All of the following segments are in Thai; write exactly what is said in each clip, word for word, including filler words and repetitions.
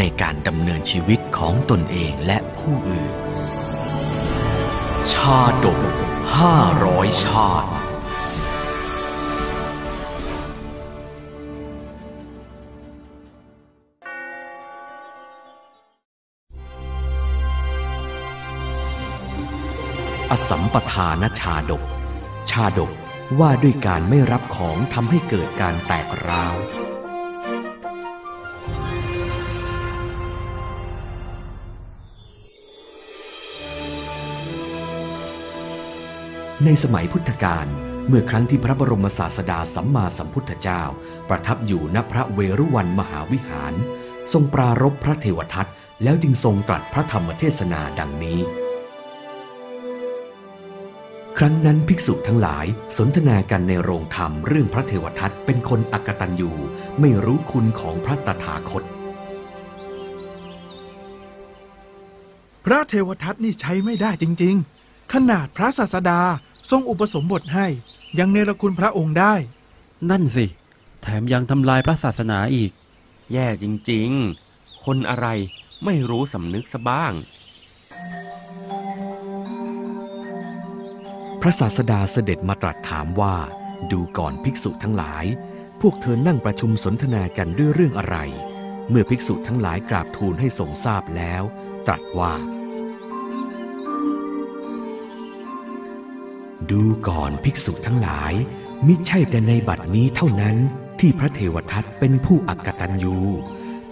ในการดำเนินชีวิตของตนเองและผู้อื่นชาดกห้าร้อยชาดกอสัมปทานชาดกชาดกว่าด้วยการไม่รับของทำให้เกิดการแตกร้าวในสมัยพุทธกาลเมื่อครั้งที่พระบรมศาสดาสัมมาสัมพุทธเจ้าประทับอยู่ณพระเวรุวันมหาวิหารทรงปรารภพระเทวทัตแล้วจึงทรงตรัสพระธรรมเทศนาดังนี้ครั้งนั้นภิกษุทั้งหลายสนทนากันในโรงธรรมเรื่องพระเทวทัตเป็นคนอกตัญญูไม่รู้คุณของพระตถาคตพระเทวทัตนี่ใช้ไม่ได้จริงๆขนาดพระศาสดาทรงอุปสมบทให้ยังเนรคุณพระองค์ได้นั่นสิแถมยังทำลายพระศาสนาอีกแย่จริงๆคนอะไรไม่รู้สำนึกซะบ้างพระศาสดาเสด็จมาตรัสถามว่าดูก่อนภิกษุทั้งหลายพวกเธอนั่งประชุมสนทนากันด้วยเรื่องอะไรเมื่อภิกษุทั้งหลายกราบทูลให้ทรงทราบแล้วตรัสว่าดูก่อนภิกษุทั้งหลายมิใช่แต่ในบัดนี้เท่านั้นที่พระเทวทัตเป็นผู้อกตัญญู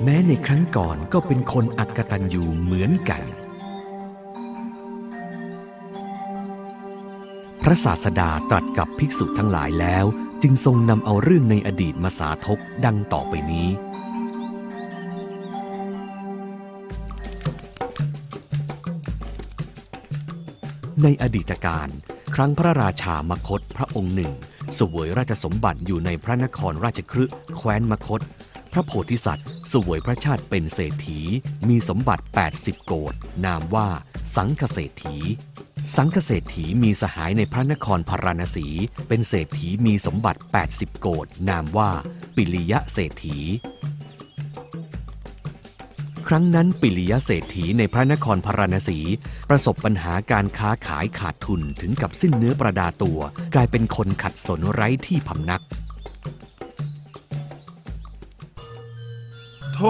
แม้ในครั้งก่อนก็เป็นคนอกตัญญูเหมือนกันพระศาสดาตรัสกับภิกษุทั้งหลายแล้วจึงทรงนำเอาเรื่องในอดีตมาสาธกดังต่อไปนี้ในอดีตการครั้งพระราชามคธพระองค์หนึ่งเสวยราชสมบัติอยู่ในพระนครราชคฤห์แคว้นมคธพระโพธิสัตว์เสวยพระชาติเป็นเศรษฐีมีสมบัติแปดสิบโกฏนามว่าสังฆเศรษฐีสังฆเศรษฐีมีสหายในพระนครพาราณสีเป็นเศรษฐีมีสมบัติแปดสิบโกฏนามว่าปิลิยะเศรษฐีครั้งนั้นปิลิยะเศรษฐีในพระนครพาราณสีประสบปัญหาการค้าขายขาดทุนถึงกับสิ้นเนื้อประดาตัวกลายเป็นคนขัดสนไร้ที่พำนักโธ่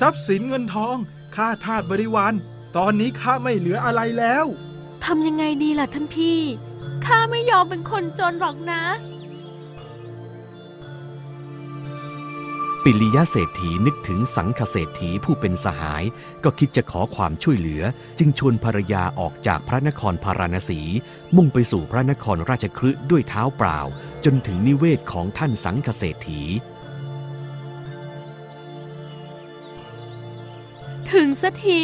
ทรัพย์สินเงินทองข้าทาสบริวารตอนนี้ข้าไม่เหลืออะไรแล้วทำยังไงดีล่ะท่านพี่ข้าไม่ยอมเป็นคนจนหรอกนะปิลิยะเศรษฐีนึกถึงสังฆเศรษฐีผู้เป็นสหายก็คิดจะขอความช่วยเหลือจึงชวนภรรยาออกจากพระนครพาราณสีมุ่งไปสู่พระนครราชคฤห์ด้วยเท้าเปล่าจนถึงนิเวศของท่านสังฆเศรษฐีถึงสักที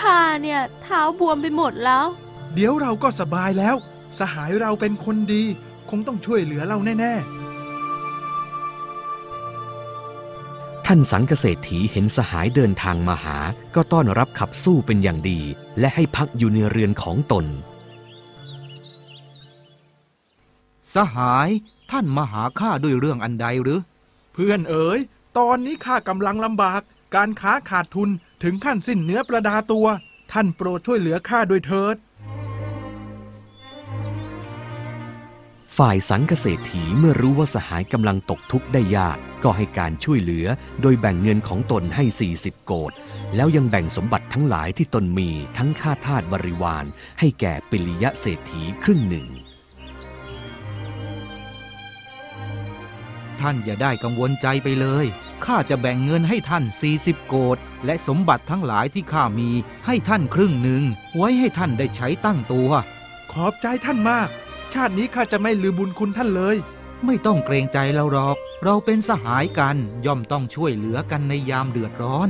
ข้าเนี่ยเท้าบวมไปหมดแล้วเดี๋ยวเราก็สบายแล้วสหายเราเป็นคนดีคงต้องช่วยเหลือเราแน่ๆท่านสังฆเศรษฐีเห็นสหายเดินทางมาหาก็ต้อนรับขับสู้เป็นอย่างดีและให้พักอยู่ในเรือนของตนสหายท่านมาหาข้าด้วยเรื่องอันใดหรือเพื่อนเอ๋ยตอนนี้ข้ากำลังลำบากการค้าขาดทุนถึงขั้นสิ้นเนื้อประดาตัวท่านโปรดช่วยเหลือข้าด้วยเถิดฝ่ายสังฆเศรษฐีเมื่อรู้ว่าสหายกำลังตกทุกข์ได้ยากก็ให้การช่วยเหลือโดยแบ่งเงินของตนให้สี่สิบโกฏแล้วยังแบ่งสมบัติทั้งหลายที่ตนมีทั้งค่าทาสบริวารให้แก่ปิลิยะเศรษฐีครึ่งหนึ่งท่านอย่าได้กังวลใจไปเลยข้าจะแบ่งเงินให้ท่านสี่สิบโกฏและสมบัติทั้งหลายที่ข้ามีให้ท่านครึ่งหนึ่งไว้ให้ท่านได้ใช้ตั้งตัวขอบใจท่านมากชาตินี้ข้าจะไม่ลืมบุญคุณท่านเลยไม่ต้องเกรงใจเราหรอกเราเป็นสหายกันย่อมต้องช่วยเหลือกันในยามเดือดร้อน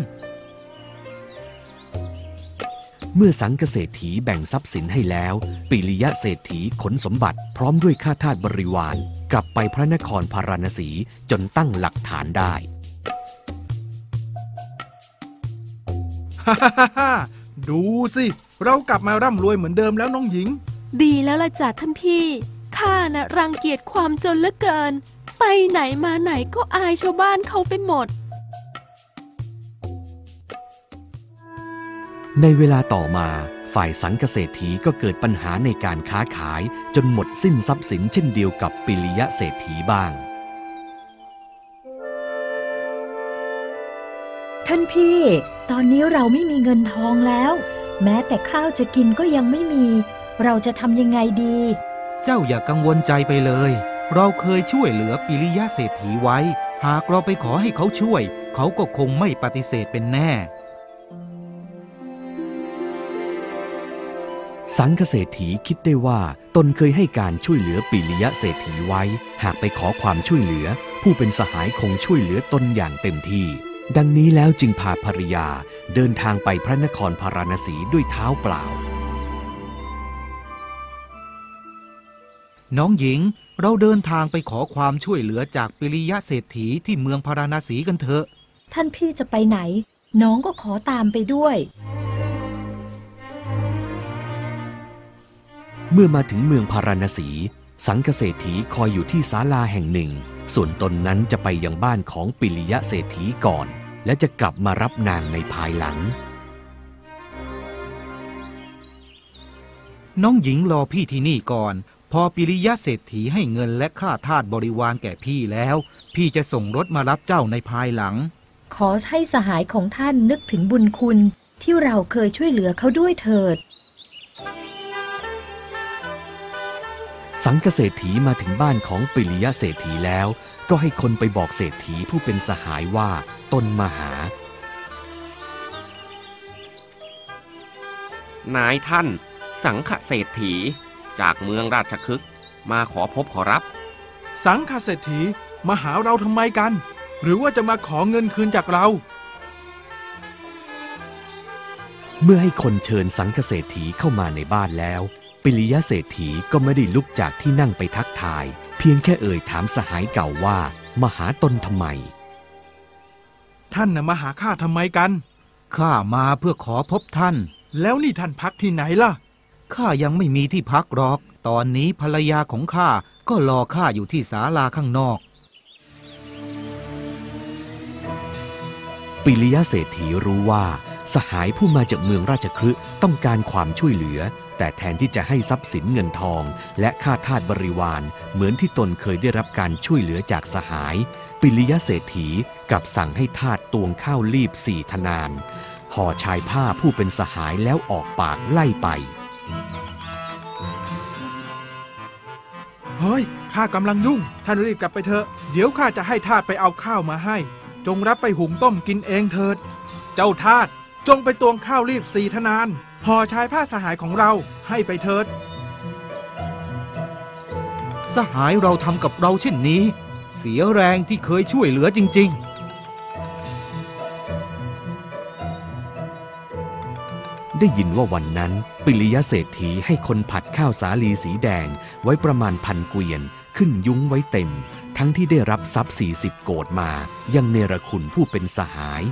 เมื่อสังกเศรษฐีแบ่งทรัพย์สินให้แล้วปิลิยะเศรษฐีขนสมบัติพร้อมด้วยข้าทาสบริวารกลับไปพระนครพาราณสีจนตั้งหลักฐานได้ฮ่าฮ่าฮ่าดูสิเรากลับมาร่ำรวยเหมือนเดิมแล้วน้องหญิงดีแล้วล่ะจ้ะท่านพี่ข้าน่ะรังเกียจความจนเหลือเกินไปไหนมาไหนก็อายชาวบ้านเขาไปหมดในเวลาต่อมาฝ่ายสังกเศรษฐีก็เกิดปัญหาในการค้าขายจนหมดสิ้นทรัพย์สินเช่นเดียวกับปิลิยะเศรษฐีบ้างท่านพี่ตอนนี้เราไม่มีเงินทองแล้วแม้แต่ข้าวจะกินก็ยังไม่มีเราจะทำยังไงดีเจ้าอย่ากังวลใจไปเลยเราเคยช่วยเหลือปิลิยะเศรษฐีไว้หากเราไปขอให้เขาช่วยเขาก็คงไม่ปฏิเสธเป็นแน่สังกเศรษฐีคิดได้ว่าตนเคยให้การช่วยเหลือปิลิยะเศรษฐีไว้หากไปขอความช่วยเหลือผู้เป็นสหายคงช่วยเหลือตนอย่างเต็มที่ดังนี้แล้วจึงพาภริยาเดินทางไปพระนครพาราณสีด้วยเท้าเปล่าน้องหญิงเราเดินทางไปขอความช่วยเหลือจากปิลิยะเศรษฐีที่เมืองพาราณสีกันเถอะท่านพี่จะไปไหนน้องก็ขอตามไปด้วยเมื่อมาถึงเมืองพาราณสีสังกเศรษฐีคอยอยู่ที่ศาลาแห่งหนึ่งส่วนตนนั้นจะไปยังบ้านของปิลิยะเศรษฐีก่อนและจะกลับมารับนางในภายหลังน้องหญิงรอพี่ที่นี่ก่อนพอปิลิยะเศรษฐีให้เงินและค่าทาสบริวารแก่พี่แล้วพี่จะส่งรถมารับเจ้าในภายหลังขอให้สหายของท่านนึกถึงบุญคุณที่เราเคยช่วยเหลือเขาด้วยเถิดสังกเศรษฐีมาถึงบ้านของปิลิยะเศรษฐีแล้วก็ให้คนไปบอกเศรษฐีผู้เป็นสหายว่าตนมาหานายท่านสังฆเศรษฐีจากเมืองราชคฤห์มาขอพบขอรับสังฆเศรษฐีมาหาเราทำไมกันหรือว่าจะมาขอเงินคืนจากเราเมื่อให้คนเชิญสังฆเศรษฐีเข้ามาในบ้านแล้วปิลิยะเศรษฐีก็ไม่ได้ลุกจากที่นั่งไปทักทายเพียงแค่เอ่ยถามสหายเก่าว่ามาหาตนทำไมท่านน่ะมาหาข้าทำไมกันข้ามาเพื่อขอพบท่านแล้วนี่ท่านพักที่ไหนล่ะข้ายังไม่มีที่พักหรอกตอนนี้ภรรยาของข้าก็รอข้าอยู่ที่ศาลาข้างนอกปิลิยะเศรษฐีรู้ว่าสหายผู้มาจากเมืองราชคฤห์ต้องการความช่วยเหลือแต่แทนที่จะให้ทรัพย์สินเงินทองและค่าทาสบริวารเหมือนที่ตนเคยได้รับการช่วยเหลือจากสหายปิลิยะเศรษฐีกลับสั่งให้ทาสตวงข้าวลีบสี่ธนานห่อชายผ้าผู้เป็นสหายแล้วออกปากไล่ไปเฮ้ยข้ากำลังยุ่งท่านรีบกลับไปเถอะเดี๋ยวข้าจะให้ทาสไปเอาข้าวมาให้จงรับไปหุงต้มกินเองเถิดเจ้าทาสจงไปตวงข้าวลีบสี่ธนานห่อชายผ้าสหายของเราให้ไปเถิดสหายเราทำกับเราเช่นนี้เสียแรงที่เคยช่วยเหลือจริงๆได้ยินว่าวันนั้นปิลิยะเศรษฐีให้คนผัดข้าวสาลีสีแดงไว้ประมาณพันเกวียนขึ้นยุ้งไว้เต็มทั้งที่ได้รับทรัพย์สี่สิบโกฏมายังเนรคุณผู้เป็นสหาย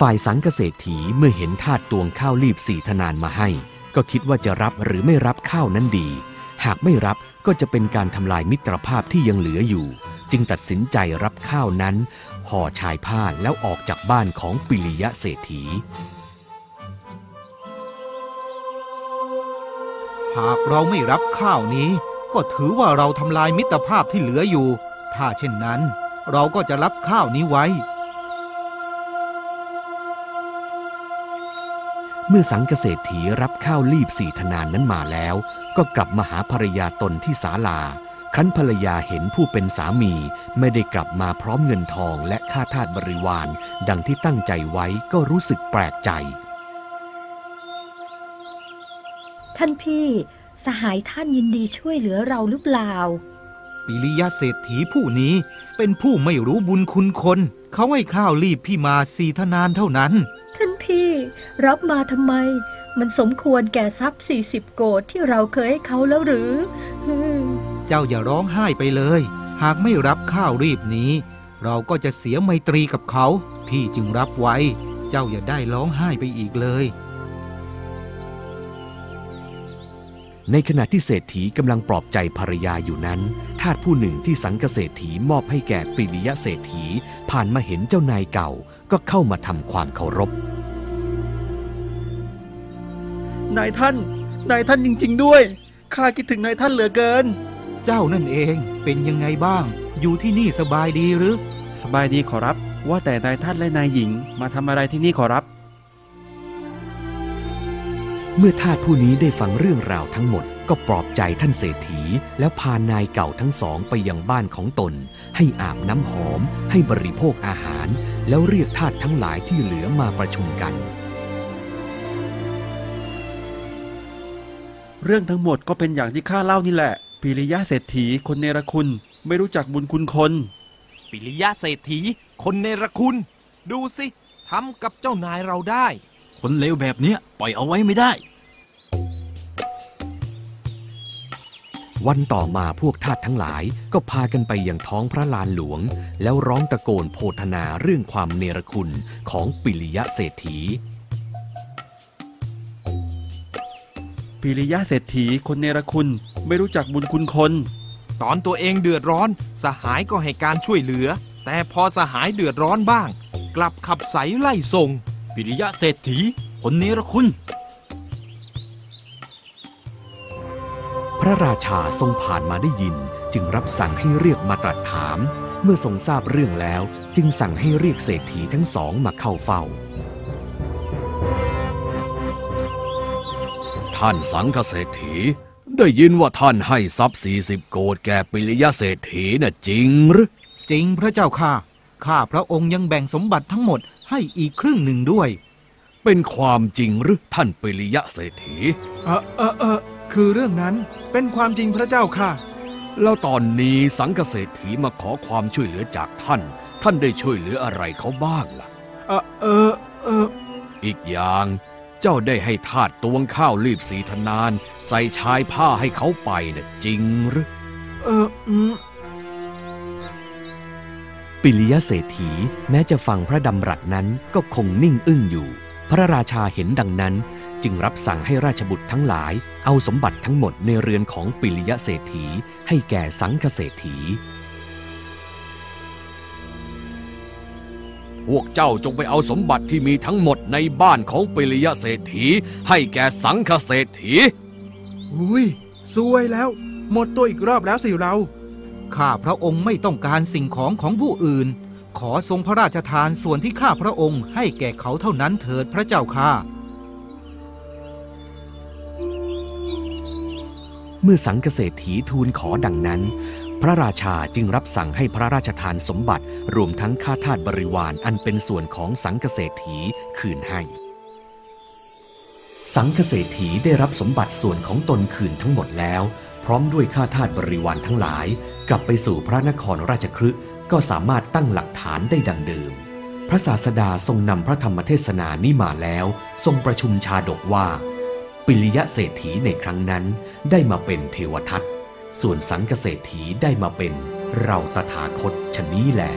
ฝ่ายสังกเศรษฐีเมื่อเห็นทาสตวงข้าวลีบสี่ธนานมาให้ก็คิดว่าจะรับหรือไม่รับข้าวนั้นดีหากไม่รับก็จะเป็นการทำลายมิตรภาพที่ยังเหลืออยู่จึงตัดสินใจรับข้าวนั้นห่อชายผ้าแล้วออกจากบ้านของปิลิยะเศรษฐีหากเราไม่รับข้าวนี้ก็ถือว่าเราทำลายมิตรภาพที่เหลืออยู่ถ้าเช่นนั้นเราก็จะรับข้าวนี้ไว้เมื่อสังกเศรษฐีรับข้าวลีบสี่ธนานนั้นมาแล้วก็กลับมาหาภรรยาตนที่ศาลาครั้นภรรยาเห็นผู้เป็นสามีไม่ได้กลับมาพร้อมเงินทองและค่าทาสบริวารดังที่ตั้งใจไว้ก็รู้สึกแปลกใจท่านพี่สหายท่านยินดีช่วยเหลือเราหรือเปล่าปิลิยะเศรษฐีผู้นี้เป็นผู้ไม่รู้บุญคุณคนเขาให้ข้าวลีบพี่มาสี่ธนานเท่านั้นท่านพี่รับมาทำไม มันสมควรแก่ทรัพย์สี่สิบโกฏที่เราเคยให้เขาแล้วหรือเจ้าอย่าร้องไห้ไปเลยหากไม่รับข้าวรีบนี้เราก็จะเสียไมตรีกับเขาพี่จึงรับไว้เจ้าอย่าได้ร้องไห้ไปอีกเลยในขณะที่เศรษฐีกำลังปลอบใจภรรยาอยู่นั้นทาสผู้หนึ่งที่สังกเศรษฐีมอบให้แก่ปริยะเศรษฐีผ่านมาเห็นเจ้านายเก่าก็เข้ามาทำความเคารพนายท่านนายท่านจริงๆด้วยข้าคิดถึงนายท่านเหลือเกินเจ้านั่นเองเป็นยังไงบ้างอยู่ที่นี่สบายดีหรือสบายดีขอรับว่าแต่นายท่านและนายหญิงมาทำอะไรที่นี่ขอรับเมื่อทาสผู้นี้ได้ฟังเรื่องราวทั้งหมดก็ปลอบใจท่านเศรษฐีแล้วพานายเก่าทั้งสองไปยังบ้านของตนให้อาบน้ำหอมให้บริโภคอาหารแล้วเรียกทาสทั้งหลายที่เหลือมาประชุมกันเรื่องทั้งหมดก็เป็นอย่างที่ข้าเล่านี่แหละปิริยะเศรษฐีคนเนรคุณไม่รู้จักบุญคุณคนปิริยะเศรษฐีคนเนรคุณดูสิทำกับเจ้านายเราได้คนเลวแบบเนี้ยปล่อยเอาไว้ไม่ได้วันต่อมาพวกทาสทั้งหลายก็พากันไปยังท้องพระลานหลวงแล้วร้องตะโกนโพธนาเรื่องความเนรคุณของปิริยะเศรษฐีปิริยะเศรษฐีคนเนรคุณไม่รู้จักบุญคุณคนตอนตัวเองเดือดร้อนสหายก็ให้การช่วยเหลือแต่พอสหายเดือดร้อนบ้างกลับขับไสไล่ส่งปิริยะเศรษฐีคนเนรคุณพระราชาทรงผ่านมาได้ยินจึงรับสั่งให้เรียกมาตรัสถามเมื่อทรงทราบเรื่องแล้วจึงสั่งให้เรียกเศรษฐีทั้งสองมาเข้าเฝ้าท่านสังฆเศรษฐีได้ยินว่าท่านให้ทรัพย์สี่สิบโกฏแก่ปิริยะเศรษฐีน่ะจริงหรือจริงพระเจ้าค่ะข้าพระองค์ยังแบ่งสมบัติทั้งหมดให้อีกครึ่งหนึ่งด้วยเป็นความจริงหรือท่านปิริยะเศรษฐีเออเออเออคือเรื่องนั้นเป็นความจริงพระเจ้าค่ะแล้วตอนนี้สังฆเศรษฐีมาขอความช่วยเหลือจากท่านท่านได้ช่วยเหลืออะไรเขาบ้างล่ะเออเออเอออีกอย่างเจ้าได้ให้ทาสตวงข้าวรีบสีธนานใส่ชายผ้าให้เขาไปน่ะจริงหรือเออปิริยะเศรษฐีแม้จะฟังพระดำรัสนั้นก็คงนิ่งอึ้งอยู่พระราชาเห็นดังนั้นจึงรับสั่งให้ราชบุตรทั้งหลายเอาสมบัติทั้งหมดในเรือนของปิริยะเศรษฐีให้แก่สังฆเศรษฐีพวกเจ้าจงไปเอาสมบัติที่มีทั้งหมดในบ้านของปิริยะเศรษฐีให้แก่สังฆเศรษฐีอุ้ยซวยแล้วหมดตัวอีกรอบแล้วสิเราข้าพระองค์ไม่ต้องการสิ่งของของผู้อื่นขอทรงพระราชทานส่วนที่ข้าพระองค์ให้แก่เขาเท่านั้นเถิดพระเจ้าค่ะเมื่อสังฆเศรษฐีทูลขอดังนั้นพระราชาจึงรับสั่งให้พระราชทานสมบัติรวมทั้งข้าทาสบริวารอันเป็นส่วนของสังฆเศรษฐีคืนให้สังฆเศรษฐีได้รับสมบัติส่วนของตนคืนทั้งหมดแล้วพร้อมด้วยข้าทาสบริวารทั้งหลายกลับไปสู่พระนครราชคฤห์ก็สามารถตั้งหลักฐานได้ดังเดิมพระศาสดาทรงนำพระธรรมเทศนานี้มาแล้วทรงประชุมชาดกว่าปิริยะเศรษฐีในครั้งนั้นได้มาเป็นเทวทัตส่วนสังฆเศรษฐีได้มาเป็นเราตถาคตชะนี้แหละ